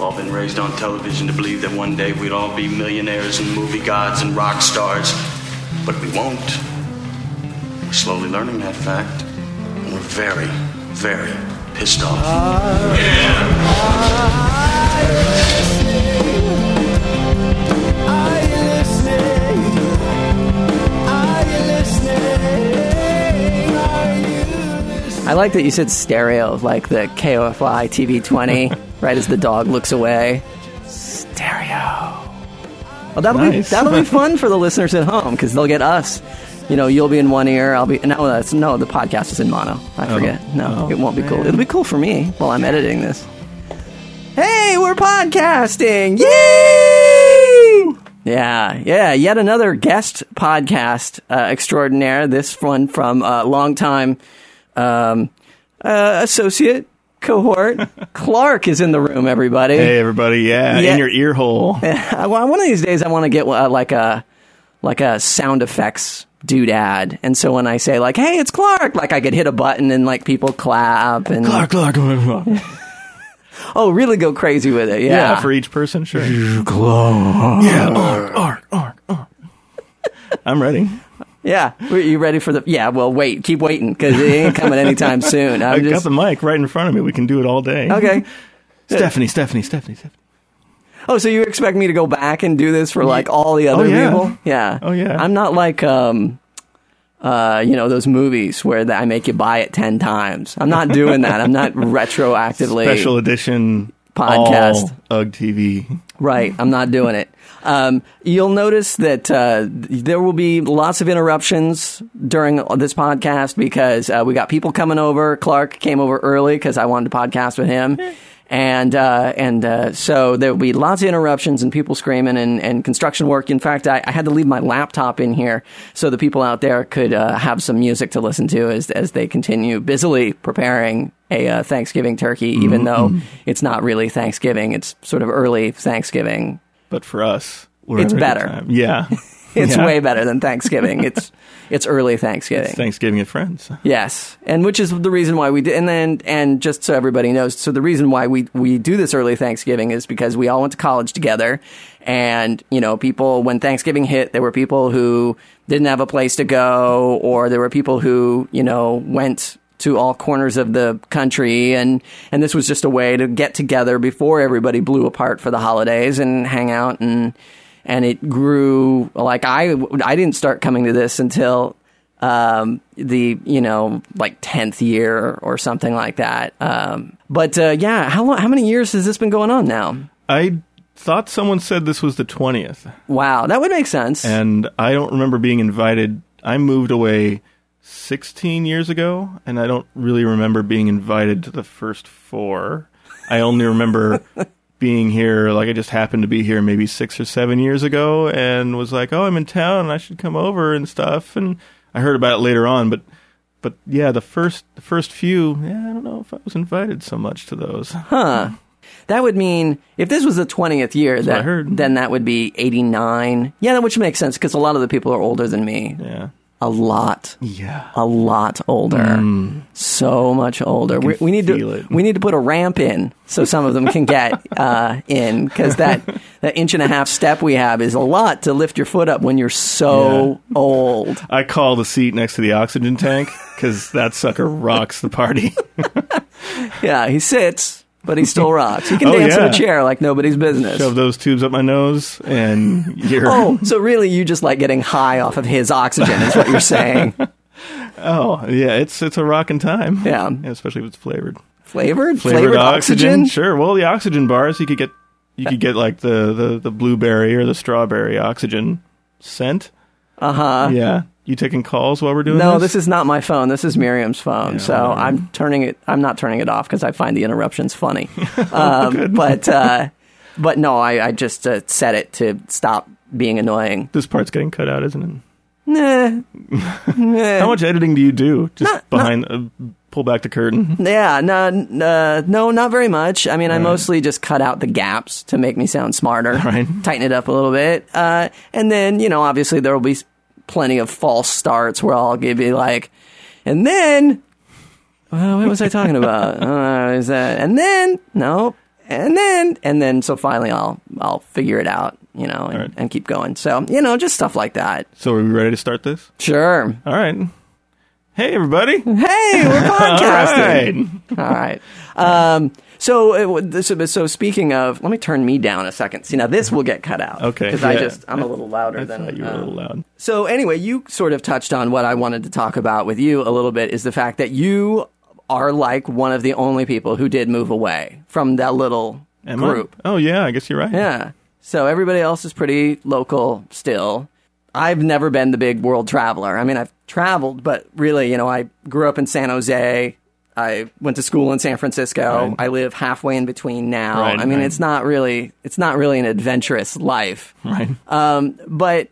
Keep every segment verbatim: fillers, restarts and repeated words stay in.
all been raised on television to believe that one day we'd all be millionaires and movie gods and rock stars, but we won't. We're slowly learning that fact, and we're very, very pissed off. I, yeah. I listen, I listen, I, I like that you said stereo, like the K O F Y T V twenty. Right as the dog looks away. Stereo. Well, that'll nice. be that'll be fun for the listeners at home, because they'll get us. You know, you'll be in one ear, I'll be... No, that's, no the podcast is in mono. I oh. forget. No, oh, it won't man. be cool. It'll be cool for me while I'm editing this. Hey, we're podcasting! Yay! Yeah, yeah. Yet another guest podcast uh, extraordinaire. This one from a uh, longtime um, uh, associate. Cohort Clark is in the room, everybody. Hey, everybody! Yeah, yeah. In your ear hole. Yeah. Well, one of these days, I want to get uh, like a like a sound effects doodad, and so when I say like, "Hey, it's Clark," like I could hit a button and like people clap and Clark, Clark, Clark. Oh, really? Go crazy with it, yeah. Yeah, for each person, sure. Clark. Yeah, arc, arc, arc, arc. I'm ready. Yeah, are you ready for the... Yeah, well, wait. Keep waiting, because it ain't coming anytime soon. I'm I just... got the mic right in front of me. We can do it all day. Okay. Stephanie, Stephanie, Stephanie, Stephanie. Oh, so you expect me to go back and do this for, like, all the other oh, yeah. people? Yeah. Oh, yeah. I'm not like, um, uh, you know, those movies where I make you buy it ten times. I'm not doing that. I'm not retroactively... Special edition... Podcast. All U G T V. Right. I'm not doing it. Um, you'll notice that uh, there will be lots of interruptions during this podcast because uh, we got people coming over. Clark came over early because I wanted to podcast with him. And uh, and uh, so there will be lots of interruptions and people screaming and, and construction work. In fact, I, I had to leave my laptop in here so the people out there could uh, have some music to listen to as as they continue busily preparing a uh, Thanksgiving turkey, even mm-hmm. though it's not really Thanksgiving. It's sort of early Thanksgiving. But for us, we're it's better. Yeah. It's yeah. way better than Thanksgiving. It's it's early Thanksgiving. It's Thanksgiving at friends. Yes. And which is the reason why we did. And then, and just so everybody knows, so the reason why we, we do this early Thanksgiving is because we all went to college together. And, you know, people, when Thanksgiving hit, there were people who didn't have a place to go, or there were people who, you know, went to all corners of the country, and, and this was just a way to get together before everybody blew apart for the holidays and hang out, and and it grew. Like I, I didn't start coming to this until um, the you know like tenth year or something like that. Um, but uh, yeah, how long, how many years has this been going on now? I thought someone said this was the twentieth. Wow, that would make sense. And I don't remember being invited. I moved away sixteen years ago, and I don't really remember being invited to the first four. I only remember being here, like I just happened to be here maybe six or seven years ago, and was like, oh, I'm in town, and I should come over and stuff, and I heard about it later on, but but yeah, the first the first few, yeah, I don't know if I was invited so much to those. Huh. That would mean, if this was the twentieth year, that, then that would be eighty-nine. Yeah, which makes sense, because a lot of the people are older than me. Yeah. A lot, yeah, a lot older, mm. so much older. We, we need to, it. we need to put a ramp in so some of them can get uh, in, because that that inch and a half step we have is a lot to lift your foot up when you're so yeah. old. I call the seat next to the oxygen tank because that sucker rocks the party. Yeah, he sits, but he still rocks. He can oh, dance yeah. in a chair like nobody's business. Shove those tubes up my nose, and you're... Oh, so really you just like getting high off of his oxygen is what you're saying. Oh, yeah, it's it's a rocking time. Yeah. yeah especially if it's flavored. Flavored? Flavored, flavored oxygen? oxygen? Sure. Well, the oxygen bars, you could get, you could get like the, the, the blueberry or the strawberry oxygen scent. Uh-huh. Yeah. You taking calls while we're doing no, this? No, this is not my phone. This is Miriam's phone. Yeah, so right. I'm turning it. I'm not turning it off because I find the interruptions funny. Um, but uh, but no, I, I just uh, set it to stop being annoying. This part's getting cut out, isn't it? Nah. nah. How much editing do you do? Just not, behind, not, uh, pull back the curtain. Yeah, no, uh, no, not very much. I mean, All I right. mostly just cut out the gaps to make me sound smarter. Right. Tighten it up a little bit, uh, and then you know, obviously there will be plenty of false starts where I'll give you like, and then, well, what was I talking about? Uh, is that, and then, no, and then and then so finally I'll I'll figure it out, you know, and, right. and keep going. So, you know, just stuff like that. So are we ready to start this? Sure. All right. Hey, everybody. Hey, we're podcasting. All right. All right. Um, so, it, so, so speaking of, let me turn me down a second. See, now this will get cut out. Okay. Because yeah. I just, I'm a little louder I than... I you were um, a little loud. So anyway, you sort of touched on what I wanted to talk about with you a little bit, is the fact that you are like one of the only people who did move away from that little Am group. I? Oh, yeah. I guess you're right. Yeah. So everybody else is pretty local still. I've never been the big world traveler. I mean, I've traveled, but really, you know, I grew up in San Jose. I went to school in San Francisco. Right. I live halfway in between now. Right, I mean, right. it's not really it's not really an adventurous life. Right. Um, but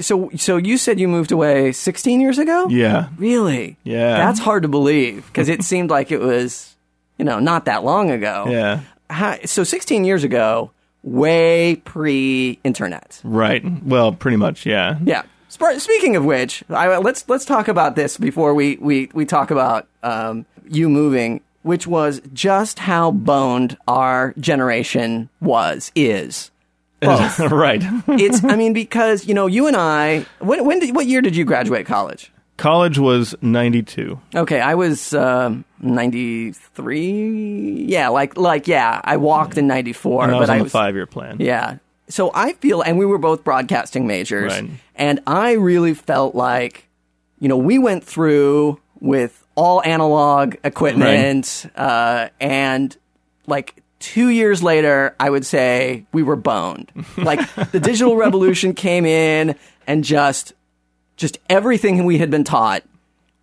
so so you said you moved away sixteen years ago? Yeah. Really? Yeah. That's hard to believe because it seemed like it was, you know, not that long ago. Yeah. How, so sixteen years ago. Way pre-internet. Right. Well, pretty much, yeah. Yeah. Sp- speaking of which, I, let's let's talk about this before we, we, we talk about um, you moving, which was just how boned our generation was, is. Both. Right. It's, I mean, because, you know, you and I, when, when did, what year did you graduate college? College was ninety-two. Okay, I was uh, ninety-three. Yeah, like like yeah, I walked in ninety-four. And I was but on I was, the five-year plan. Yeah, so I feel, and we were both broadcasting majors, right. and I really felt like, you know, we went through with all analog equipment, right. uh, and like two years later, I would say we were boned. Like the digital revolution came in and just. Just everything we had been taught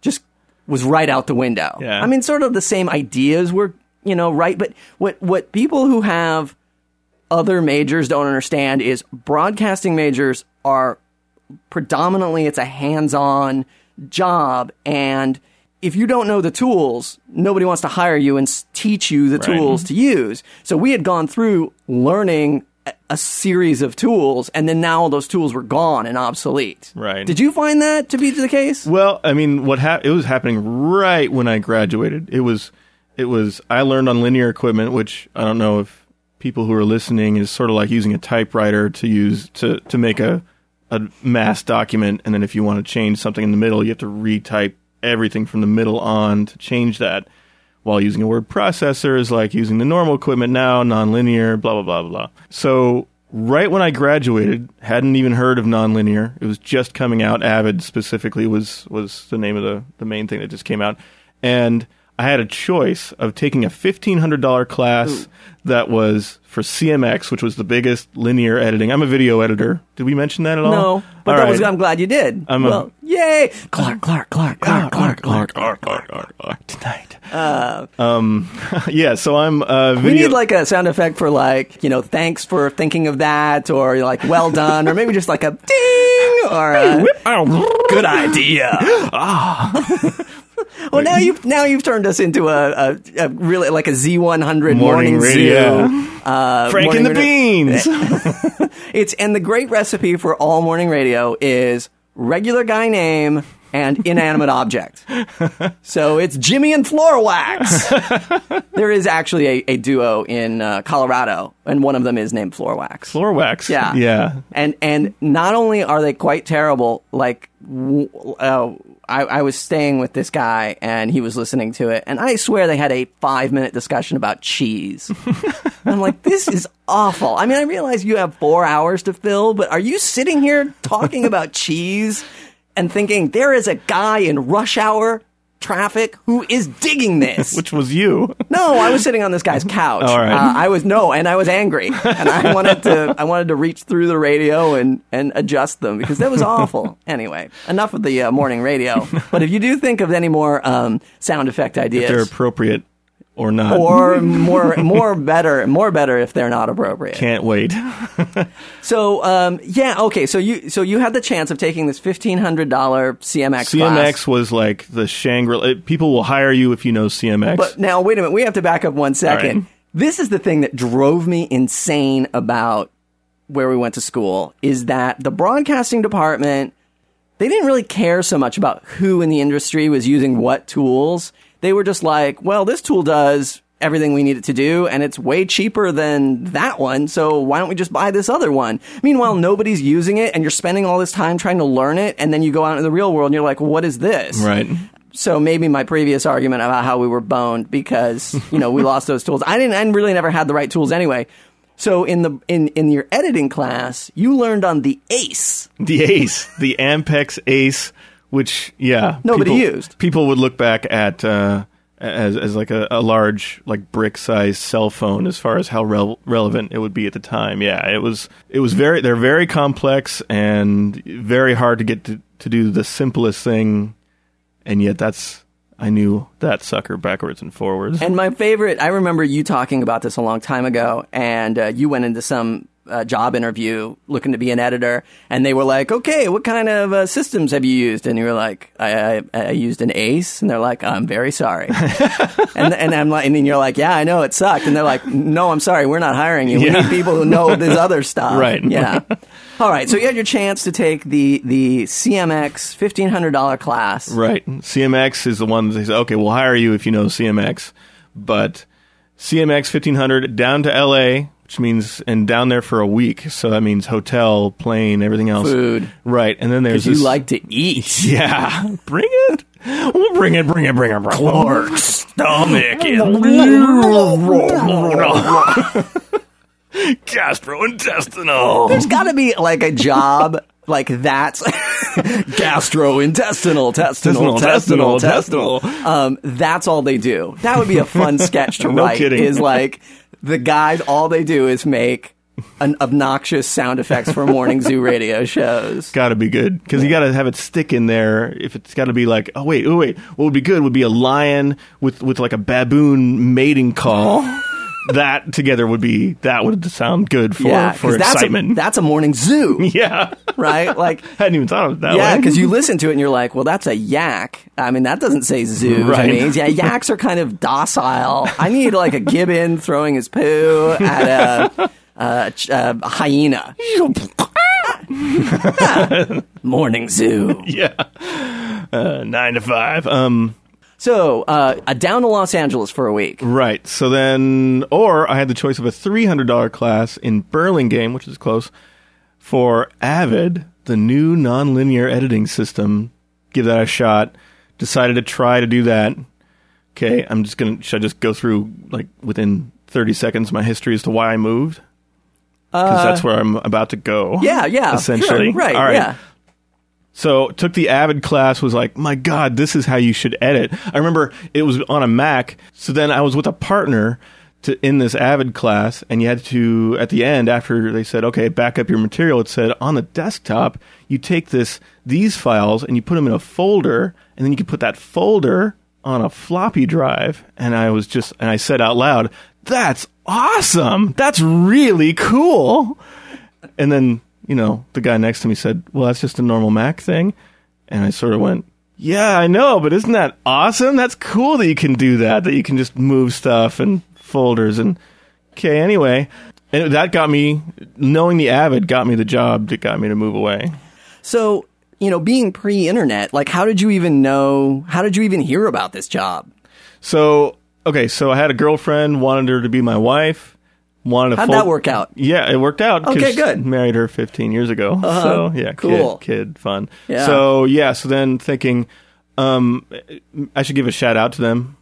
just was right out the window. Yeah. I mean, sort of the same ideas were, you know, right. But what, what people who have other majors don't understand is broadcasting majors are predominantly, it's a hands-on job. And if you don't know the tools, nobody wants to hire you and teach you the right. tools to use. So we had gone through learning a series of tools, and then now all those tools were gone and obsolete. Right. Did you find that to be the case? Well, I mean, what hap- it was happening right when I graduated. It was, it was, I learned on linear equipment, which I don't know if people who are listening is sort of like using a typewriter to use, to, to make a, a mass document. And then if you want to change something in the middle, you have to retype everything from the middle on to change that, while using a word processor is like using the normal equipment now, nonlinear, blah, blah, blah, blah. So right when I graduated, hadn't even heard of nonlinear. It was just coming out. Avid specifically was, was the name of the, the main thing that just came out. And I had a choice of taking a fifteen hundred dollars class Ooh. That was for C M X, which was the biggest linear editing. I'm a video editor. Did we mention that at all? No, but all that right. was, I'm glad you did. I'm well, a, yay! Clark, Clark, Clark, Clark, Clark, Clark, Clark, Clark, Clark, Clark, tonight. Uh, um, yeah, so I'm uh, video... We need like a sound effect for like, you know, thanks for thinking of that, or like, well done, or maybe just like a ding, or a good idea. Ah. Well, now you've now you've turned us into a, a, a really like a Z one hundred morning, morning radio. Zoo. Uh, Frank morning and the radio. Beans. It's and the great recipe for all morning radio is regular guy name and inanimate object. So it's Jimmy and Floor Wax. There is actually a, a duo in uh, Colorado, and one of them is named Floor Wax. Floor Wax. Yeah, yeah. And and not only are they quite terrible, like. W- uh, I, I was staying with this guy, and he was listening to it, and I swear they had a five-minute discussion about cheese. I'm like, this is awful. I mean, I realize you have four hours to fill, but are you sitting here talking about cheese and thinking, there is a guy in rush hour traffic who is digging this? Which was you. No, I was sitting on this guy's couch. All right. Uh, I was, no, and I was angry, and I wanted to I wanted to reach through the radio and, and adjust them, because that was awful. Anyway, enough of the uh, morning radio, but if you do think of any more um, sound effect ideas... If they're appropriate or not. Or more more better, more better if they're not appropriate. Can't wait. So, um, yeah, okay, so you so you had the chance of taking this fifteen hundred dollars C M X, C M X class. C M X was like the Shangri-La. People will hire you if you know C M X. But now, wait a minute, we have to back up one second. Right. This is the thing that drove me insane about where we went to school, is that the broadcasting department, they didn't really care so much about who in the industry was using what tools. They were just like, well, this tool does everything we need it to do, and it's way cheaper than that one, so why don't we just buy this other one? Meanwhile, nobody's using it, and you're spending all this time trying to learn it, and then you go out into the real world, and you're like, what is this? Right. So maybe my previous argument about how we were boned because, you know, we lost those tools. I didn't. I really never had the right tools anyway. So in the in, in your editing class, you learned on the ACE. The ACE. The Ampex ACE, which, yeah. Nobody people, used. People would look back at uh, as as like a, a large, like, brick-sized cell phone as far as how re- relevant it would be at the time. Yeah, it was, it was very, they're very complex and very hard to get to, to do the simplest thing. And yet that's, I knew that sucker backwards and forwards. And my favorite, I remember you talking about this a long time ago, and uh, you went into some uh, job interview looking to be an editor, and they were like, okay, what kind of uh, systems have you used? And you were like, I, I, I used an ACE, and they're like, I'm very sorry. and and I'm like, and then you're like, yeah, I know, it sucked. And they're like, no, I'm sorry, we're not hiring you. Yeah. We need people who know this other stuff. Right. Yeah. All right, so you had your chance to take the the C M X fifteen hundred dollars class. Right. C M X is the one that they say, okay, we'll hire you if you know C M X. But C M X fifteen hundred down to L A, which means, and down there for a week. So that means hotel, plane, everything else. Food. Right. And then there's this. You like to eat. Yeah. Bring it. We'll bring it, bring it, bring it. Clark's stomach is. Gastrointestinal. There's got to be like a job like that. Gastrointestinal, testinal, testinal, testinal. Um, that's all they do. That would be a fun sketch to no write. Kidding. Is like the guys, all they do is make an obnoxious sound effects for morning zoo radio shows. Got to be good because you got to have it stick in there. If it's got to be like, oh wait, oh wait, what would be good would be a lion with with like a baboon mating call. That together would be, that would sound good for, yeah, for that's excitement. A, that's a morning zoo. Yeah. Right? Like, I hadn't even thought of it that yeah, way. Yeah, because you listen to it and you're like, well, that's a yak. I mean, that doesn't say zoo. Right. I mean, yeah, yaks are kind of docile. I need like a gibbon throwing his poo at a, a, a, a hyena. Morning zoo. Yeah. Uh, nine to five. Um... So, uh, down to Los Angeles for a week. Right. So then, or I had the choice of a three hundred dollars class in Burlingame, which is close, for Avid, the new nonlinear editing system. Give that a shot. Decided to try to do that. Okay, I'm just going to, should I just go through, like, within thirty seconds my history as to why I moved? Because uh, that's where I'm about to go. Yeah, yeah. Essentially. Sure, right, all right. Yeah. So took the Avid class, was like, my God, this is how you should edit. I remember it was on a Mac. So then I was with a partner to, in this Avid class, and you had to, at the end, after they said, okay, back up your material, it said, on the desktop, you take this these files and you put them in a folder, and then you can put that folder on a floppy drive. And I was just, and I said out loud, that's awesome. That's really cool. And then, you know, the guy next to me said, well, that's just a normal Mac thing. And I sort of went, yeah, I know, but isn't that awesome? That's cool that you can do that, that you can just move stuff and folders. And okay, anyway, and that got me, knowing the Avid got me the job that got me to move away. So, you know, being pre-internet, like, how did you even know, how did you even hear about this job? So, okay, so I had a girlfriend, wanted her to be my wife. Wanted How'd full, that work out? Yeah, it worked out. Okay, good. Married her fifteen years ago. Uh-huh. So, yeah, cool. Kid, kid fun. Yeah. So, yeah, so then thinking, um, I should give a shout out to them.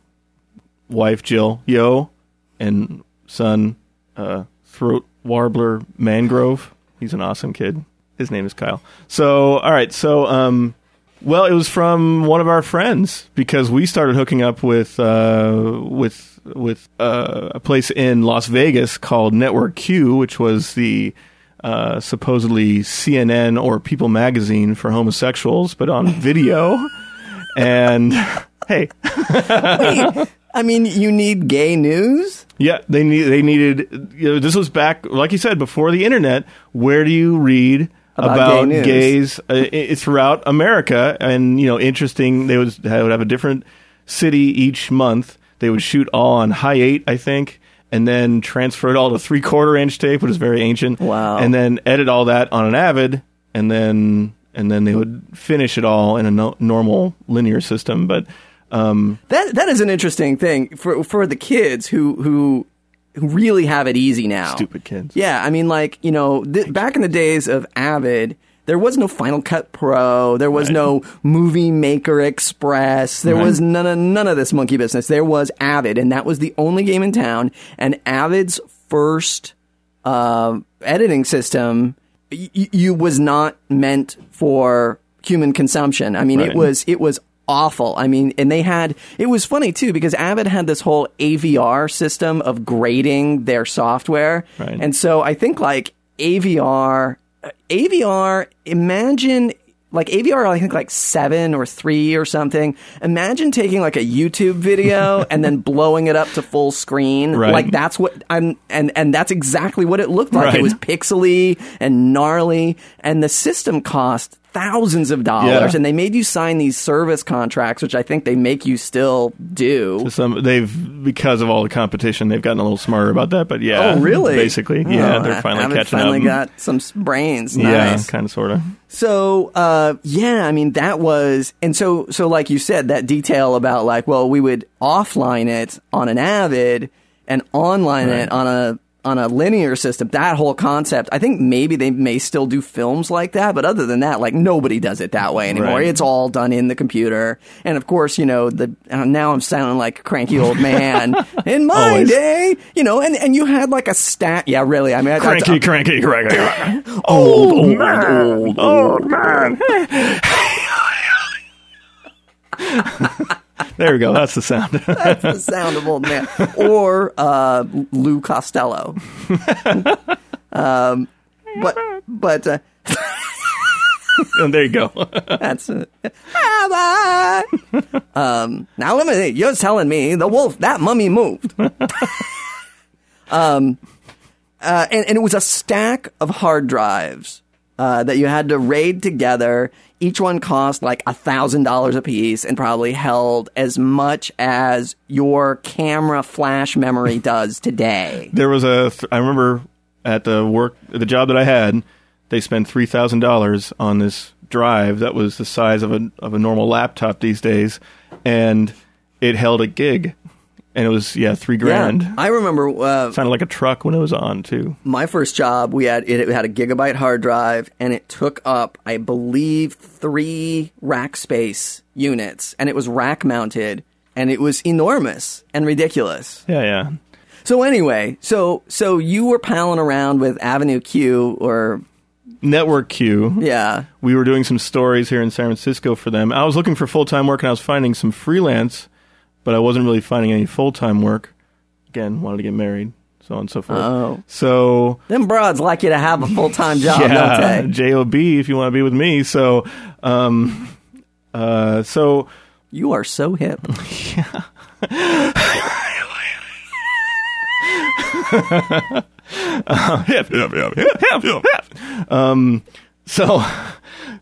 Wife, Jill, yo, and son, uh, throat warbler, Mangrove. He's an awesome kid. His name is Kyle. So, all right, so, um, well, it was from one of our friends because we started hooking up with, uh, with, with uh, a place in Las Vegas called Network Q, which was the uh, supposedly C N N or People magazine for homosexuals, but on video. And, hey. Wait, I mean, you need gay news? Yeah, they, need, they needed, you know, this was back, like you said, before the internet. Where do you read about, about gay gays uh, throughout America? And, you know, interesting, they would, they would have a different city each month. They would shoot all on high eight, I think, and then transfer it all to three-quarter inch tape, which is very ancient. Wow. And then edit all that on an Avid, and then and then they would finish it all in a no- normal linear system. But Um, that that is an interesting thing for for the kids who who really have it easy now. Stupid kids. Yeah, I mean, like, you know, th- back in the days of Avid, there was no Final Cut Pro. There was right. no Movie Maker Express. There right. was none of none of this monkey business. There was Avid, and that was the only game in town. And Avid's first uh, editing system y- you was not meant for human consumption. I mean, right. it was it was. awful. I mean, and they had, it was funny too, because Avid had this whole A V R system of grading their software. Right. And so I think like A V R, A V R, imagine like A V R, I think like seven or three or something. Imagine taking like a YouTube video and then blowing it up to full screen. Right. Like that's what I'm, and, and that's exactly what it looked like. Right. It was pixely and gnarly, and the system cost thousands of dollars, yeah. and they made you sign these service contracts, which I think they make you still do. So some, they've because of all the competition, they've gotten a little smarter about that. But yeah, oh really? Basically, oh, yeah, they're finally Avid catching finally up. Finally got some brains. Nice. Yeah, kind of, sort of. So uh, yeah, I mean that was, and so so like you said, that detail about like, well, we would offline it on an Avid and online right. it on a. on a linear system, that whole concept. I think maybe they may still do films like that, but other than that, like, nobody does it that way anymore. Right. It's all done in the computer. And of course, you know, the uh, now I'm sounding like a cranky old man. In my Always. day, you know, and, and you had like a stat. Yeah, really. I mean, I, cranky, I, cranky, cranky, cranky. old, old, man, old, old man. There we go. That's the sound. That's the sound of old man. Or uh, Lou Costello. um, but but uh, and there you go. That's it. Um, now let me think. You're telling me the wolf, that mummy moved. um, uh, and, and it was a stack of hard drives uh, that you had to raid together. Each one cost like one thousand dollars a piece and probably held as much as your camera flash memory does today. There was a, th- I remember at the work, the job that I had, they spent three thousand dollars on this drive that was the size of a of a normal laptop these days, and it held a gig. And it was, yeah, three grand. Yeah, I remember. Uh, it sounded like a truck when it was on, too. My first job, we had it had a gigabyte hard drive, and it took up, I believe, three rack space units. And it was rack mounted, and it was enormous and ridiculous. Yeah, yeah. So anyway, so so you were palling around with Avenue Q or... Network Q. Yeah. We were doing some stories here in San Francisco for them. I was looking for full-time work, and I was finding some freelance, but I wasn't really finding any full-time work. Again, wanted to get married, so on and so forth. Oh. So... Them broads like you to have a full-time job, yeah, don't they? J O B if you want to be with me. So, um... Uh, so... You are so hip. Yeah. uh, hip, hip, hip, hip, hip, hip. Um... So,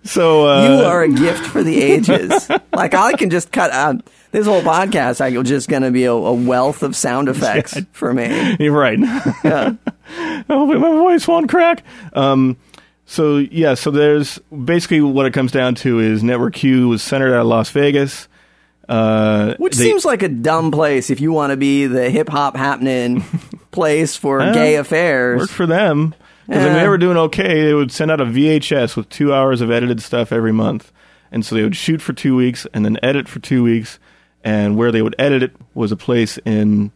so, uh. You are a gift for the ages. Like, I can just cut out uh, this whole podcast. I'm just going to be a, a wealth of sound effects yeah. for me. You're right. Yeah. Hopefully my voice won't crack. Um, so, yeah, so there's basically what it comes down to is Network Q was centered out of Las Vegas. Uh, Which they, seems like a dumb place if you want to be the hip hop happening place for uh, gay affairs. Worked for them. Because yeah. I mean, they were doing okay. They would send out a V H S with two hours of edited stuff every month. And so they would shoot for two weeks and then edit for two weeks. And where they would edit it was a place in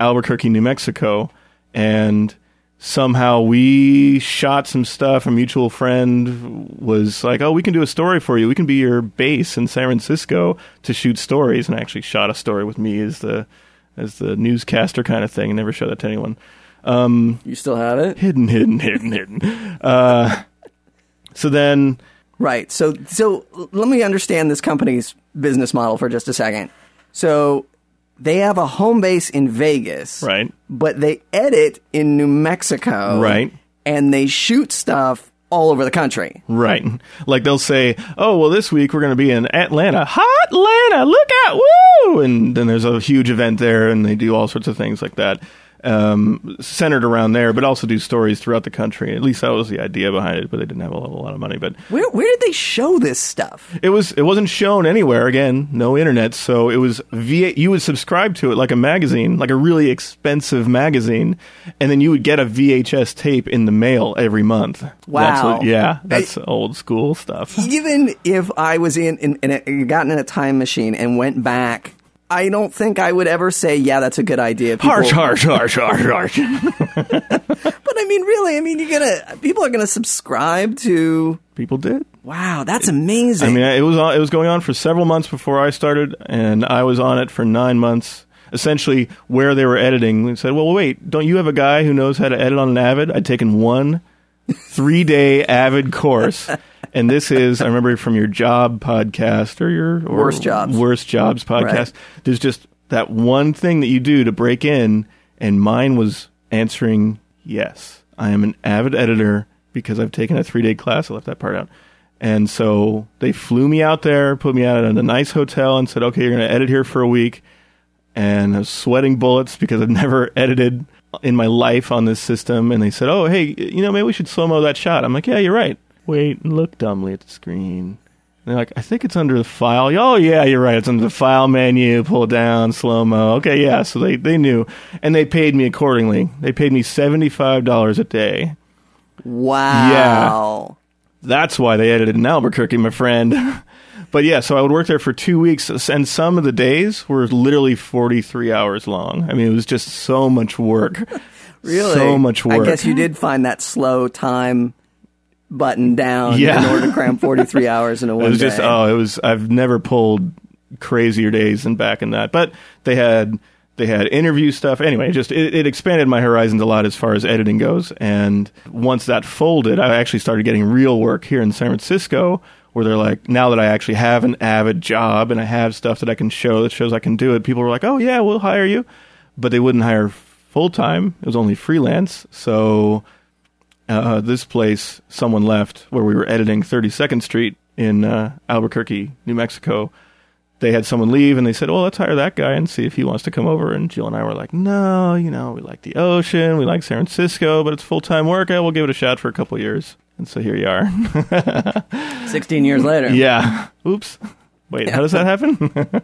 Albuquerque, New Mexico. And somehow we shot some stuff. A mutual friend was like, oh, we can do a story for you. We can be your base in San Francisco to shoot stories. And I actually shot a story with me as the, as the newscaster kind of thing. I never showed that to anyone. Um, you still had it? Hidden, hidden, hidden, hidden. Uh, so then... Right. So so let me understand this company's business model for just a second. So they have a home base in Vegas. Right. But they edit in New Mexico. Right. And they shoot stuff all over the country. Right. Like they'll say, oh, well, this week we're going to be in Atlanta. Hot Atlanta! Look out! Woo! And then there's a huge event there, and they do all sorts of things like that. um, centered around there, but also do stories throughout the country. At least that was the idea behind it, but they didn't have a lot, a lot of money. But where where did they show this stuff? It was it wasn't shown anywhere. Again, no internet, so it was via you would subscribe to it like a magazine, like a really expensive magazine, and then you would get a V H S tape in the mail every month. Wow, that's what, yeah, that's I, old school stuff. Even if I was in in, in a, gotten in a time machine and went back, I don't think I would ever say, yeah, that's a good idea. People- harsh, harsh, harsh, harsh, harsh. But I mean, really, I mean, you're gonna people are gonna subscribe to. People did. Wow, that's amazing. I mean, it was it was going on for several months before I started, and I was on it for nine months. Essentially, where they were editing, we said, well, wait, don't you have a guy who knows how to edit on an Avid? I'd taken one three-day Avid course. And this is, I remember from your job podcast or your or Worst Jobs Worst Jobs podcast, right. There's just that one thing that you do to break in, and mine was answering, yes, I am an Avid editor because I've taken a three-day class. I left that part out. And so they flew me out there, put me out at a nice hotel and said, okay, you're going to edit here for a week. And I was sweating bullets because I've never edited in my life on this system. And they said, oh, hey, you know, maybe we should slow-mo that shot. I'm like, yeah, you're right. Wait and look dumbly at the screen. And they're like, I think it's under the file. Oh, yeah, you're right. It's under the file menu. Pull down, slow-mo. Okay, yeah. So they, they knew. And they paid me accordingly. They paid me seventy-five dollars a day. Wow. Yeah. That's why they edited in Albuquerque, my friend. But, yeah, so I would work there for two weeks. And some of the days were literally forty-three hours long. I mean, it was just so much work. Really? So much work. I guess you did find that slow time button down, yeah, in order to cram forty-three hours in a one day. It was just, oh, it was, I've never pulled crazier days than back in that. But they had they had interview stuff. Anyway, just it, it expanded my horizons a lot as far as editing goes. And once that folded, I actually started getting real work here in San Francisco, where they're like, now that I actually have an Avid job and I have stuff that I can show that shows I can do it, people were like, oh, yeah, we'll hire you. But they wouldn't hire full-time. It was only freelance. So... Uh, this place, someone left where we were editing thirty-second Street in uh, Albuquerque, New Mexico. They had someone leave, and they said, well, let's hire that guy and see if he wants to come over. And Jill and I were like, no, you know, we like the ocean, we like San Francisco, but it's full-time work. I will give it a shot for a couple years. And so here you are. sixteen years later. Yeah. Oops. Wait, yeah. How does that happen?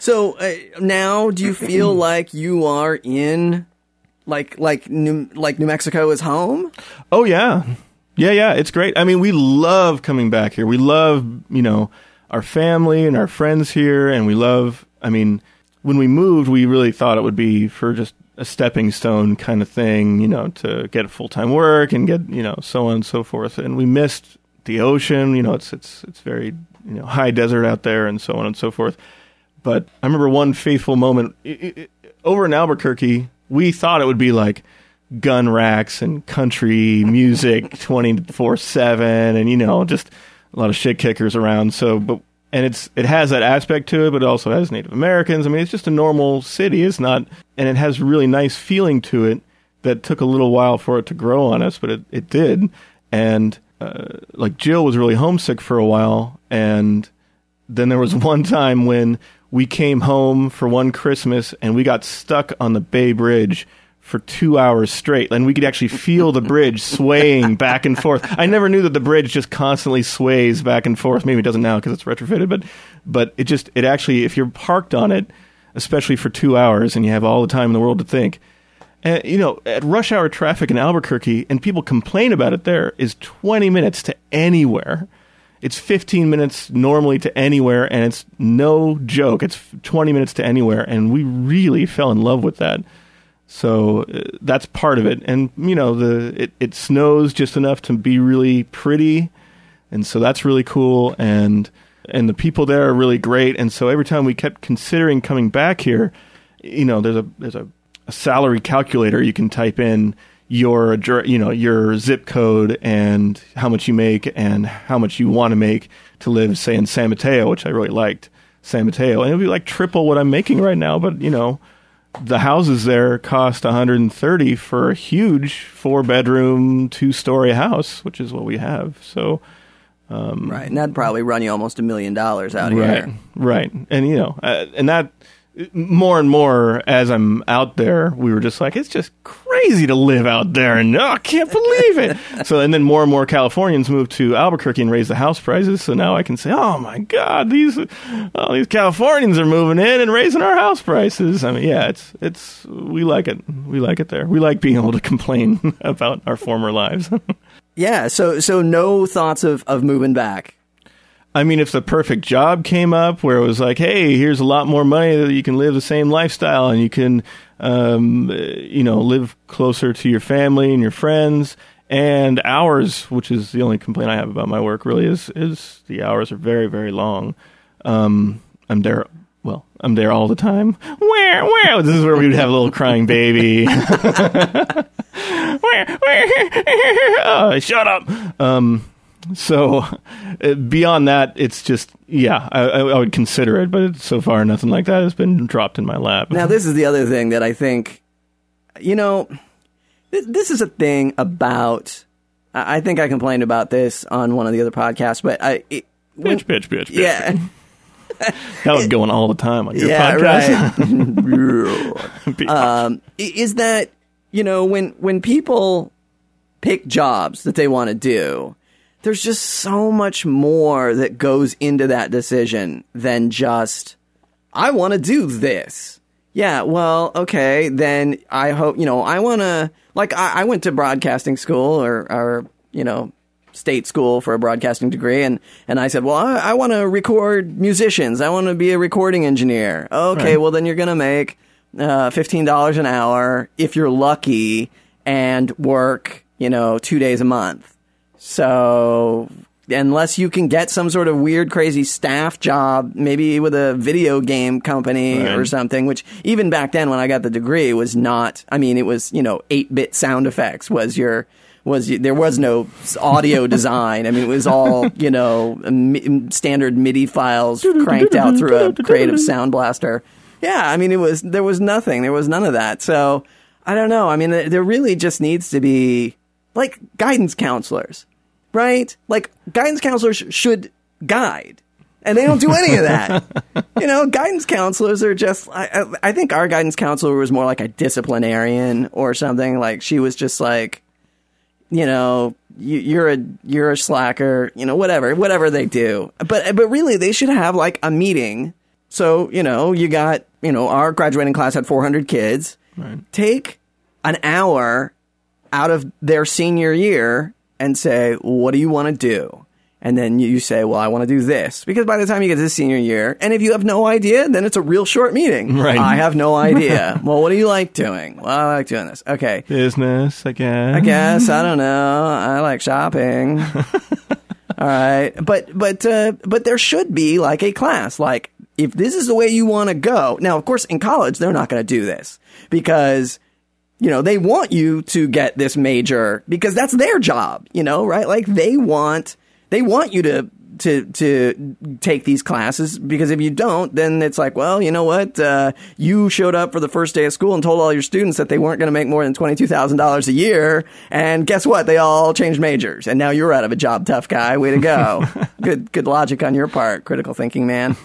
So uh, now do you feel like you are in... Like like New like New Mexico is home? Oh, yeah. Yeah, yeah. It's great. I mean, we love coming back here. We love, you know, our family and our friends here. And we love, I mean, when we moved, we really thought it would be for just a stepping stone kind of thing, you know, to get full-time work and get, you know, so on and so forth. And we missed the ocean. You know, it's it's it's very, you know, high desert out there and so on and so forth. But I remember one fateful moment it, it, it, over in Albuquerque. We thought it would be like gun racks and country music twenty-four seven and, you know, just a lot of shit kickers around. So, but, and it's, it has that aspect to it, but it also has Native Americans. I mean, it's just a normal city. It's not, and it has really nice feeling to it that took a little while for it to grow on us, but it, it did. And, uh, like Jill was really homesick for a while. And then there was one time when we came home for one Christmas, and we got stuck on the Bay Bridge for two hours straight. And we could actually feel the bridge swaying back and forth. I never knew that the bridge just constantly sways back and forth. Maybe it doesn't now because it's retrofitted, but but it just it actually, if you're parked on it, especially for two hours, and you have all the time in the world to think, uh, you know, at rush hour traffic in Albuquerque, and people complain about it there, is twenty minutes to anywhere. It's fifteen minutes normally to anywhere, and it's no joke. It's twenty minutes to anywhere, and we really fell in love with that. So uh, that's part of it. And, you know, the it, it snows just enough to be really pretty, and so that's really cool. And and the people there are really great. And so every time we kept considering coming back here, you know, there's a there's a, a salary calculator you can type in. Your, you know, your zip code and how much you make and how much you want to make to live, say, in San Mateo, which I really liked San Mateo. And it would be like triple what I'm making right now. But, you know, the houses there cost one hundred thirty for a huge four bedroom, two story house, which is what we have. So. Um, right. And that'd probably run you almost a million dollars out here. Right. Right. And, you know, uh, and that more and more as I'm out there, we were just like, it's just crazy to live out there, and oh, I can't believe it. So, and then more and more Californians moved to Albuquerque and raised the house prices. So now I can say, oh my God, these oh, these Californians are moving in and raising our house prices. I mean, yeah, it's it's we like it. We like it there. We like being able to complain about our former lives. Yeah. So so no thoughts of, of moving back. I mean, if the perfect job came up where it was like, hey, here's a lot more money that you can live the same lifestyle and you can, um, you know, live closer to your family and your friends and hours, which is the only complaint I have about my work really is, is the hours are very, very long. Um, I'm there. Well, I'm there all the time. Where, where? This is where we would have a little crying baby. Where, where? Oh, shut up. Um, So uh, beyond that, it's just, yeah, I, I would consider it. But so far, nothing like that has been dropped in my lap. Now, this is the other thing that I think, you know, th- this is a thing about, I-, I think I complained about this on one of the other podcasts, but I... It, when, bitch, bitch, bitch, bitch. Yeah. That was going all the time on your yeah, podcast. Right. um, is that, you know, when when people pick jobs that they want to do, there's just so much more that goes into that decision than just, I want to do this. Yeah, well, okay, then I hope, you know, I want to, like, I, I went to broadcasting school or, or, you know, state school for a broadcasting degree, and, and I said, well, I, I want to record musicians. I want to be a recording engineer. Okay, right. Well, then you're going to make uh, fifteen dollars an hour if you're lucky and work, you know, two days a month. So unless you can get some sort of weird, crazy staff job, maybe with a video game company right. or something, which even back then when I got the degree was not, I mean, it was, you know, eight-bit sound effects was your, was your, there was no audio design. I mean, it was all, you know, m- standard MIDI files cranked out through a Creative Sound Blaster. Yeah, I mean, it was, there was nothing. There was none of that. So I don't know. I mean, there really just needs to be like guidance counselors. Right? Like, guidance counselors should guide. And they don't do any of that. You know, guidance counselors are just... I, I, I think our guidance counselor was more like a disciplinarian or something. Like, she was just like, you know, you, you're a you're a slacker, you know, whatever. Whatever they do. But But really, they should have, like, a meeting. So, you know, you got... You know, our graduating class had four hundred kids. Right. Take an hour out of their senior year... and say, what do you want to do? And then you say, well, I want to do this. Because by the time you get to the senior year, and if you have no idea, then it's a real short meeting. Right. I have no idea. Well, what do you like doing? Well, I like doing this. Okay. Business, I guess. I guess. I don't know. I like shopping. All right. But, but, uh, but there should be like a class, like if this is the way you want to go. Now, of course, in college, they're not going to do this because you know, they want you to get this major because that's their job, you know, right? Like they want, they want you to, to, to take these classes because if you don't, then it's like, well, you know what? Uh, you showed up for the first day of school and told all your students that they weren't going to make more than twenty-two thousand dollars a year. And guess what? They all changed majors and now you're out of a job, tough guy. Way to go. Good, good logic on your part. Critical thinking, man.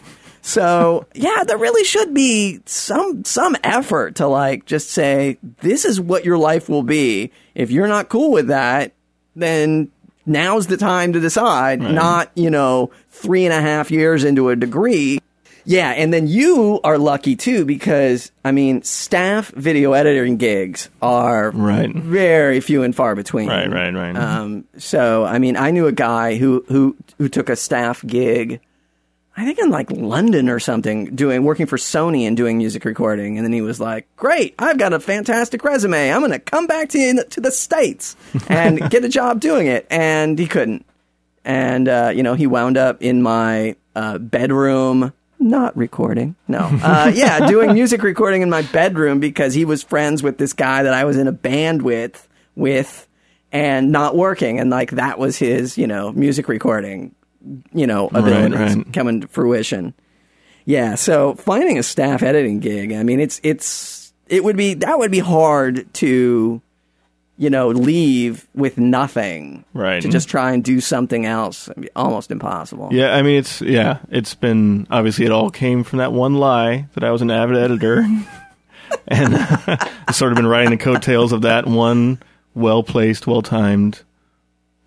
So, yeah, there really should be some some effort to, like, just say, this is what your life will be. If you're not cool with that, then now's the time to decide, right. Not, you know, three and a half years into a degree. Yeah, and then you are lucky, too, because, I mean, staff video editing gigs are right. very few and far between. Right, right, right. Um, so, I mean, I knew a guy who, who, who took a staff gig I think in like London or something, doing working for Sony and doing music recording. And then he was like, great, I've got a fantastic resume. I'm going to come back to, in, to the States and get a job doing it. And he couldn't. And, uh, you know, he wound up in my uh, bedroom, not recording. No. Uh, yeah, doing music recording in my bedroom because he was friends with this guy that I was in a band with, with and not working. And like that was his, you know, music recording. You know, abilities right, right. coming to fruition. Yeah, so finding a staff editing gig, I mean, it's it's it would be that would be hard to you know, leave with nothing, right, to just try and do something else. I mean, almost impossible. Yeah, I mean, it's, yeah, it's been, obviously it all came from that one lie that I was an Avid editor. And I've sort of been riding the coattails of that one well-placed, well-timed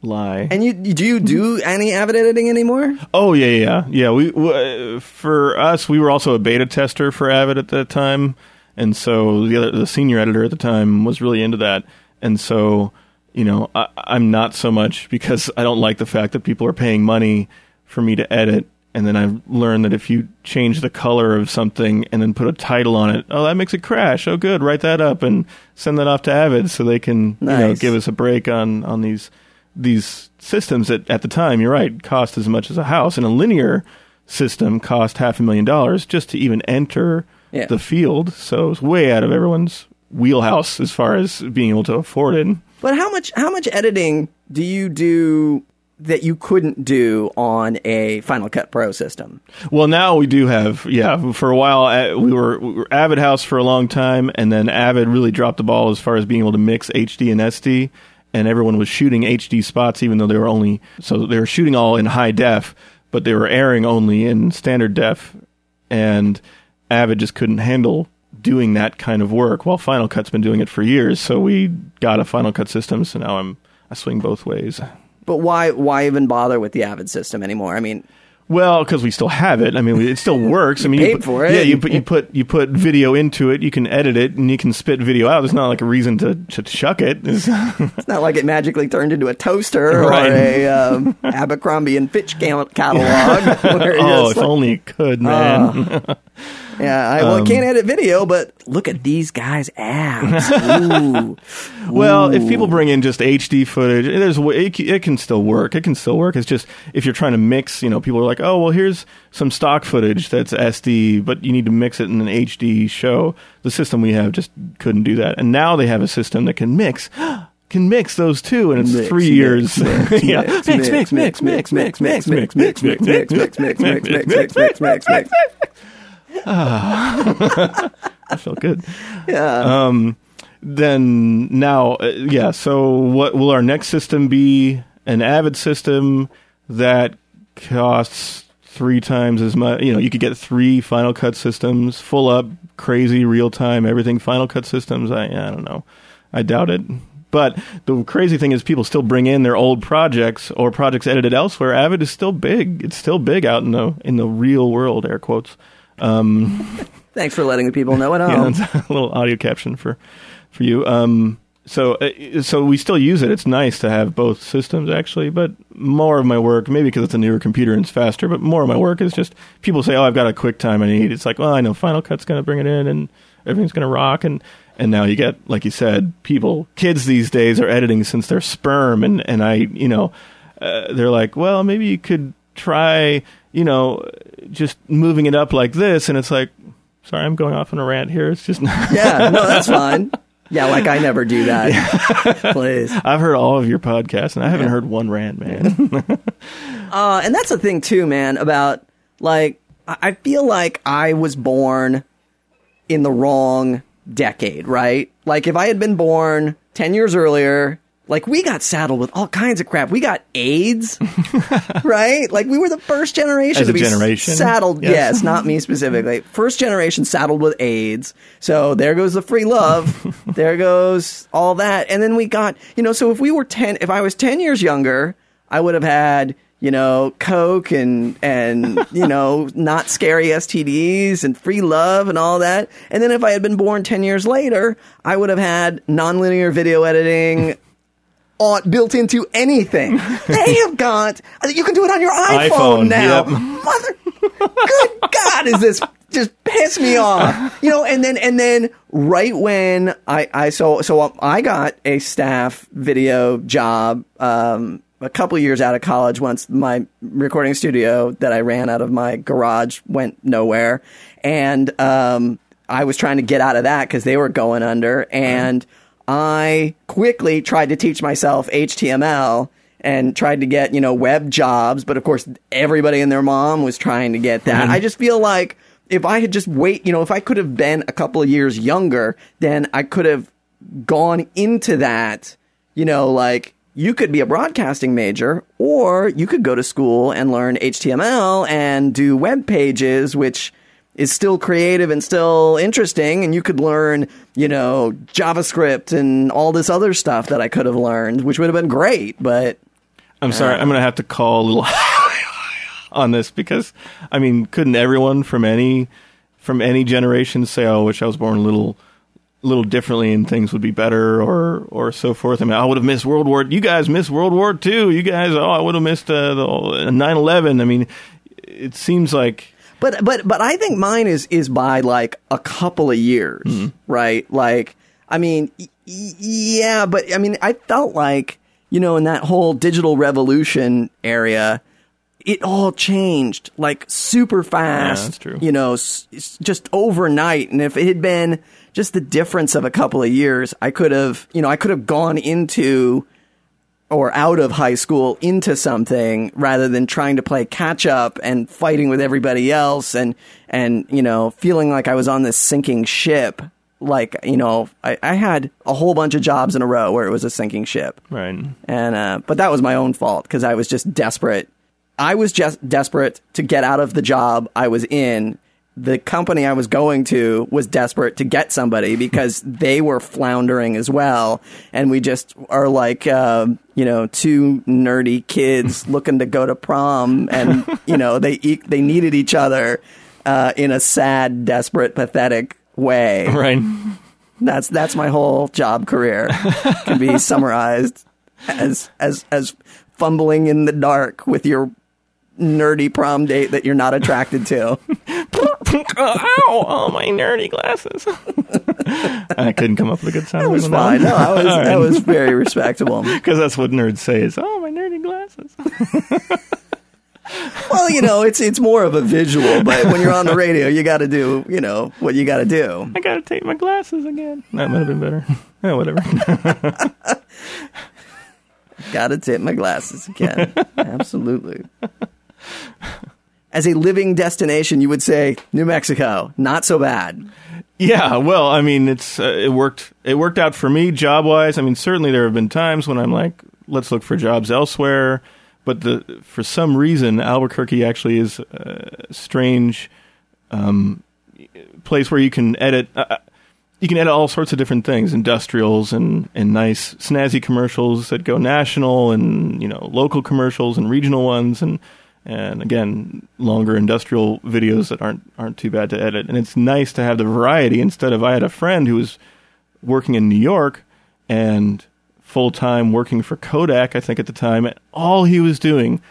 lie. And you do you do any Avid editing anymore? Oh, yeah, yeah. Yeah, we, we for us, we were also a beta tester for Avid at that time. And so the other, the senior editor at the time was really into that. And so, you know, I, I'm not so much, because I don't like the fact that people are paying money for me to edit. And then I've learned that if you change the color of something and then put a title on it, oh, that makes it crash. Oh, good. Write that up and send that off to Avid so they can, nice, you know, give us a break on, on these these systems that at the time, you're right, cost as much as a house. And a linear system cost half a million dollars just to even enter, yeah, the field. So it's way out of everyone's wheelhouse as far as being able to afford it. But how much how much editing do you do that you couldn't do on a Final Cut Pro system? Well, now we do have, yeah, for a while we were, we were Avid house for a long time, and then Avid really dropped the ball as far as being able to mix H D and S D, and everyone was shooting H D spots, even though they were only, so they were shooting all in high def, but they were airing only in standard def, and Avid just couldn't handle doing that kind of work. Well, Final Cut's been doing it for years, so we got a Final Cut system, so now I'm I swing both ways. But why why even bother with the Avid system anymore? I mean, well, because we still have it. I mean, it still works. I mean, you paid you put, for it. Yeah, you put you put you put video into it. You can edit it, and you can spit video out. There's not like a reason to to chuck it. It's, it's not like it magically turned into a toaster, right, or a um, Abercrombie and Fitch catalog. Where oh, if like, only it could, man. Uh, Yeah, I well, um, can't edit video, but look at these guys' abs. Ooh. Well, Ooh. If people bring in just H D footage, there's it, it can still work. It can still work. It's just if you're trying to mix, you know, people are like, oh, well, here's some stock footage that's S D, but you need to mix it in an H D show. The system we have just couldn't do that. And now they have a system that can mix. Can mix those two, and it's mix, three mix, years. Mix, yeah, mix, mix, mix, mix, mix, mix, mix, mix, mix, mix, mix, mix, mix, mix, mix, mix, mix, mix. Ah, I felt good. Yeah. Um, then now, uh, yeah. So, what will our next system be? An Avid system that costs three times as much. You know, you could get three Final Cut systems, full up, crazy, real time, everything. Final Cut systems. I, I don't know. I doubt it. But the crazy thing is, people still bring in their old projects or projects edited elsewhere. Avid is still big. It's still big out in the in the real world, air quotes. Um, Thanks for letting the people know at home. Yeah, a little audio caption for, for you. Um, so, uh, so we still use it. It's nice to have both systems, actually. But more of my work, maybe because it's a newer computer and it's faster, but more of my work is just people say, "Oh, I've got a quick time I need." It's like, well, I know Final Cut's going to bring it in, and everything's going to rock. And and now you get, like you said, people, kids these days are editing since they're sperm, and and I, you know, uh, they're like, well, maybe you could try, you know, just moving it up like this, and it's like, sorry, I'm going off on a rant here. It's just not yeah, no, that's fine. Yeah, like I never do that. Yeah. Please, I've heard all of your podcasts, and I haven't yeah. heard one rant, man. uh, and that's the thing too, man. About like, I feel like I was born in the wrong decade, right? Like, if I had been born ten years earlier. Like, we got saddled with all kinds of crap. We got AIDS, right? Like, we were the first generation As to be generation. saddled. Yes. yes, not me specifically. First generation saddled with AIDS. So there goes the free love. There goes all that. And then we got, you know, so if we were ten, if I was ten years younger, I would have had, you know, Coke and, and you know, not scary S T Ds and free love and all that. And then if I had been born ten years later, I would have had nonlinear video editing. Ought built into anything. They have got. You can do it on your iPhone, iPhone now. Yep. Mother, good God, is this just piss me off? You know, and then and then right when I I so so I got a staff video job um, a couple years out of college. Once my recording studio that I ran out of my garage went nowhere, and um, I was trying to get out of that because they were going under and. Mm. I quickly tried to teach myself H T M L and tried to get, you know, web jobs. But, of course, everybody and their mom was trying to get that. Mm-hmm. I just feel like if I had just wait, you know, if I could have been a couple of years younger, then I could have gone into that, you know, like, you could be a broadcasting major, or you could go to school and learn H T M L and do web pages, which is still creative and still interesting, and you could learn, you know, JavaScript and all this other stuff that I could have learned, which would have been great, but... I'm sorry, uh, I'm going to have to call a little on this, because, I mean, couldn't everyone from any from any generation say, oh, I wish I was born a little... little differently and things would be better, or or so forth? I mean, I would have missed World War. You guys missed World War Two. You guys, oh, I would have missed uh, the nine eleven. I mean, it seems like. But but but I think mine is is by like a couple of years, mm-hmm. right? Like, I mean, y- yeah, but I mean, I felt like, you know, in that whole digital revolution area, it all changed like super fast. Yeah, that's true. You know, s- just overnight, and if it had been just the difference of a couple of years, I could have, you know, I could have gone into or out of high school into something, rather than trying to play catch up and fighting with everybody else, and, and, you know, feeling like I was on this sinking ship. Like, you know, I, I had a whole bunch of jobs in a row where it was a sinking ship. Right. And, uh, but that was my own fault, because I was just desperate. I was just desperate to get out of the job I was in. The company I was going to was desperate to get somebody, because they were floundering as well. And we just are like, uh, you know, two nerdy kids looking to go to prom. And, you know, they e- they needed each other uh, in a sad, desperate, pathetic way. Right. That's that's my whole job career. Can be summarized as as as fumbling in the dark with your nerdy prom date that you're not attracted to. Oh, oh, my nerdy glasses. I couldn't come up with a good sound. That was fine. No, I was, right. That was very respectable. Because that's what nerds say is, oh, my nerdy glasses. Well, you know, it's it's more of a visual, but when you're on the radio, you got to do, you know, what you got to do. I got to take my glasses again. That might have been better. Yeah, whatever. Got to take my glasses again. Absolutely. As a living destination, you would say New Mexico, not so bad. Yeah, well, I mean, it's uh, it worked. It worked out for me job wise. I mean, certainly there have been times when I'm like, let's look for jobs elsewhere. But the, for some reason, Albuquerque actually is a strange um, place where you can edit. Uh, you can edit all sorts of different things, industrials and and nice snazzy commercials that go national, and you know, local commercials and regional ones, and. And again, longer industrial videos that aren't aren't too bad to edit. And it's nice to have the variety instead of, I had a friend who was working in New York and full-time working for Kodak, I think at the time. And all he was doing,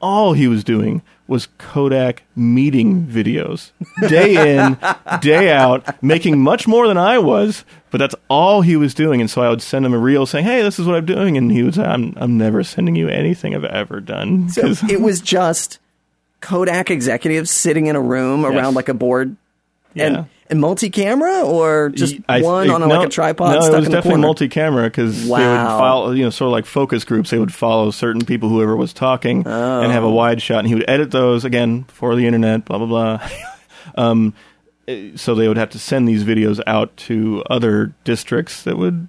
all he was doing was Kodak meeting videos. Day in, day out, making much more than I was, but that's all he was doing. And so I would send him a reel saying, hey, this is what I'm doing. And he would say, I'm, I'm never sending you anything I've ever done. So it was just Kodak executives sitting in a room yes. around like a board and, yeah. and multi-camera, or just I, one I, on a, no, like a tripod no, stuck in the corner? No, it was definitely multi-camera, because wow. they would follow, you know, sort of like focus groups. They would follow certain people, whoever was talking, oh. and have a wide shot. And he would edit those, again, before the internet, blah, blah, blah. um, so they would have to send these videos out to other districts that would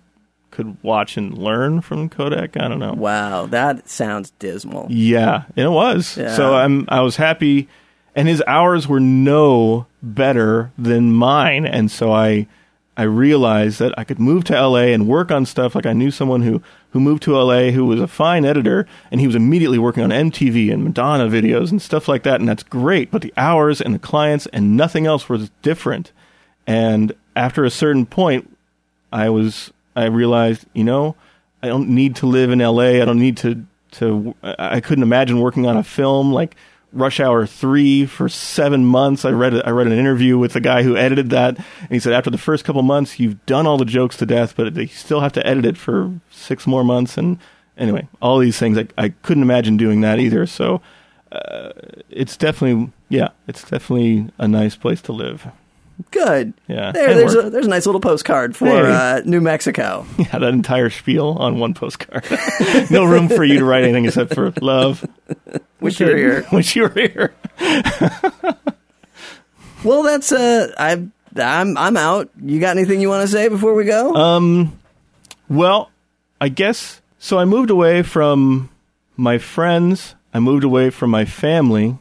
could watch and learn from Kodak. I don't know. Wow, that sounds dismal. Yeah, it was. Yeah. So I'm, I was happy... And his hours were no better than mine, and so I, I realized that I could move to L A and work on stuff. Like I knew someone who, who moved to L A who was a fine editor, and he was immediately working on M T V and Madonna videos and stuff like that, and that's great. But the hours and the clients and nothing else was different. And after a certain point, I was I realized, you know, I don't need to live in L A. I don't need to to. I couldn't imagine working on a film like Rush Hour three for seven months. I read a, I read an interview with the guy who edited that, and he said after the first couple months, you've done all the jokes to death, but they still have to edit it for six more months. And anyway, all these things, I, I couldn't imagine doing that either. So uh, it's definitely, yeah, it's definitely a nice place to live. Good. Yeah. There, there's a, there's a nice little postcard for hey. uh, New Mexico. Yeah, that entire spiel on one postcard. No room for you to write anything except for love. Wish you were here. Wish you were here. Well, that's uh, I I'm I'm out. You got anything you want to say before we go? Um, well, I guess so. I moved away from my friends. I moved away from my family.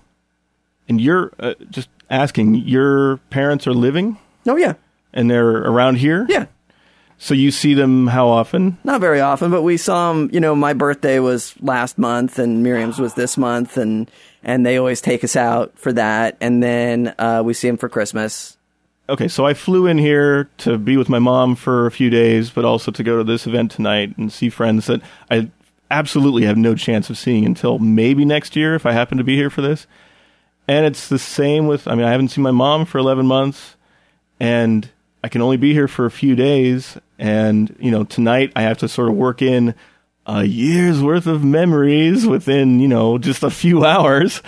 And you're uh, just asking. Your parents are living? Oh yeah. And they're around here? Yeah. So you see them how often? Not very often, but we saw them, you know, my birthday was last month and Miriam's was this month, and and they always take us out for that, and then uh, we see them for Christmas. Okay, so I flew in here to be with my mom for a few days, but also to go to this event tonight and see friends that I absolutely have no chance of seeing until maybe next year if I happen to be here for this. And it's the same with, I mean, I haven't seen my mom for eleven months, and I can only be here for a few days. And, you know, tonight I have to sort of work in a year's worth of memories within, you know, just a few hours.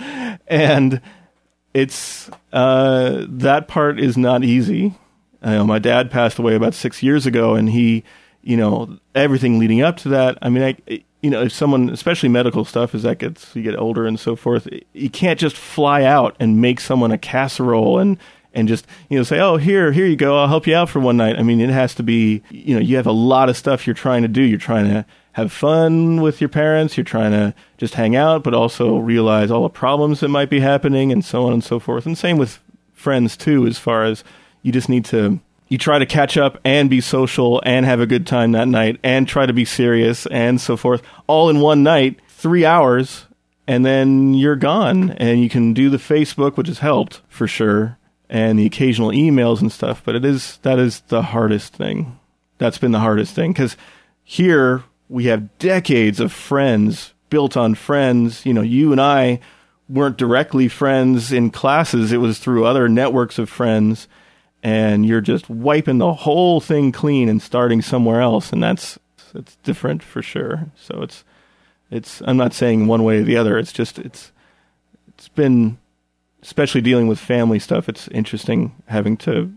And it's, uh, that part is not easy. I know my dad passed away about six years ago, and he, you know, everything leading up to that. I mean, I, you know, if someone, especially medical stuff, as that gets, you get older and so forth, you can't just fly out and make someone a casserole and, and just, you know, say, oh, here, here you go, I'll help you out for one night. I mean, it has to be, you know, you have a lot of stuff you're trying to do. You're trying to have fun with your parents. You're trying to just hang out, but also realize all the problems that might be happening and so on and so forth. And same with friends, too, as far as you just need to, you try to catch up and be social and have a good time that night and try to be serious and so forth. All in one night, three hours, and then you're gone. And you can do the Facebook, which has helped for sure, and the occasional emails and stuff, but it is, that is the hardest thing. That's been the hardest thing, because here we have decades of friends built on friends. You know, you and I weren't directly friends in classes. It was through other networks of friends, and you're just wiping the whole thing clean and starting somewhere else, and that's, it's different for sure. So it's, it's, I'm not saying one way or the other. It's just, it's, it's been, especially dealing with family stuff, it's interesting having to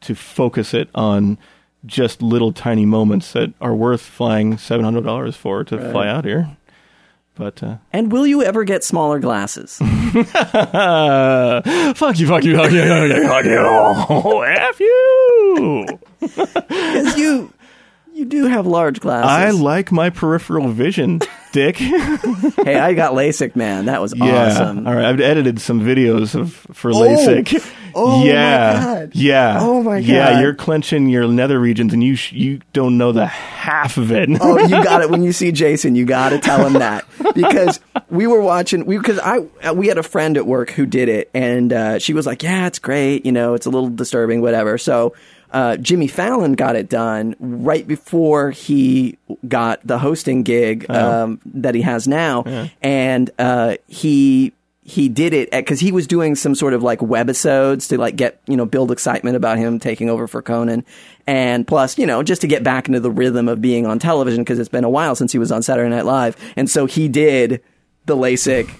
to focus it on just little tiny moments that are worth flying seven hundred dollars for to right. fly out here. But uh, and will you ever get smaller glasses? Fuck you, fuck you, fuck you, fuck you, fuck you. F you! Because you, you do have large glasses. I like my peripheral vision. Dick. Hey, I got LASIK, man. That was yeah. awesome. All right, I've edited some videos of for oh. LASIK. Oh yeah. my god. Yeah. Oh my god. Yeah, you're clenching your nether regions, and you sh- you don't know the half of it. Oh, you got it. When you see Jason, you got to tell him that, because we were watching. We because I we had a friend at work who did it, and uh, she was like, "Yeah, it's great. You know, it's a little disturbing, whatever." So. Uh, Jimmy Fallon got it done right before he got the hosting gig um, oh. that he has now, yeah. and uh, he he did it because he was doing some sort of like webisodes to like get you know build excitement about him taking over for Conan, and plus you know just to get back into the rhythm of being on television, because it's been a while since he was on Saturday Night Live, and so he did the LASIK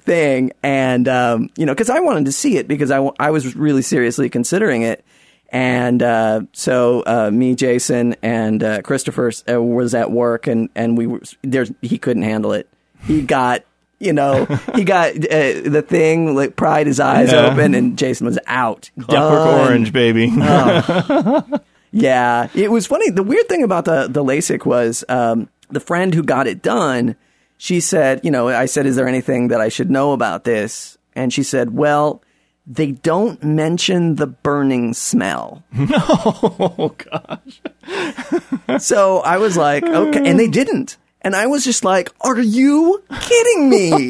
thing, and um, you know because I wanted to see it because I w- I was really seriously considering it. And uh, so uh, me, Jason, and uh, Christopher uh, was at work, and and we were there. He couldn't handle it. He got, you know, he got uh, the thing, like pried his eyes yeah. open, and Jason was out. Clockwork Orange, baby. Oh. Yeah, it was funny. The weird thing about the the LASIK was um, the friend who got it done. She said, you know, I said, is there anything that I should know about this? And she said, well, they don't mention the burning smell. No, oh, gosh. So I was like, okay. And they didn't. And I was just like, are you kidding me?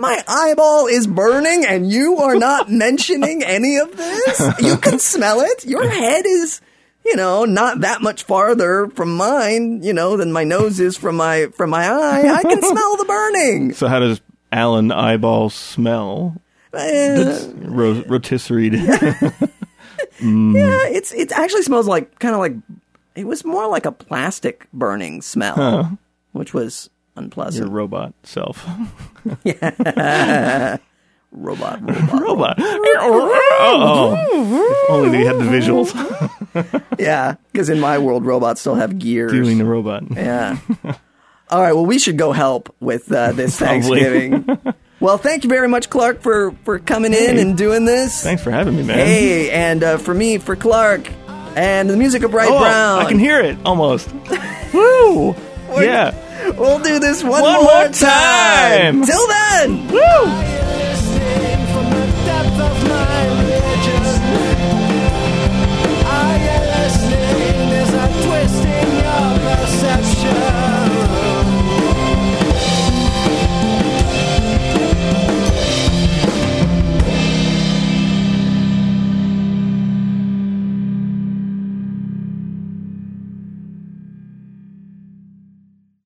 My eyeball is burning and you are not mentioning any of this? You can smell it. Your head is, you know, not that much farther from mine, you know, than my nose is from my, from my eye. I can smell the burning. So how does Alan eyeball smell? Uh, ro- rotisserie. mm. Yeah, it's it actually smells like kind of like it was more like a plastic burning smell, huh. which was unpleasant. Your robot self. Yeah, robot, robot, robot. Oh, only they had the visuals. Yeah, because in my world, robots still have gears. Doing the robot. Yeah. All right. Well, we should go help with uh, this Thanksgiving. Well, thank you very much, Clark, for, for coming hey. in and doing this. Thanks for having me, man. Hey, and uh, for me, for Clark, and the music of Bright oh, Brown. I can hear it, almost. Woo! We're, yeah. We'll do this one, one more, more time. time. Till then! Woo!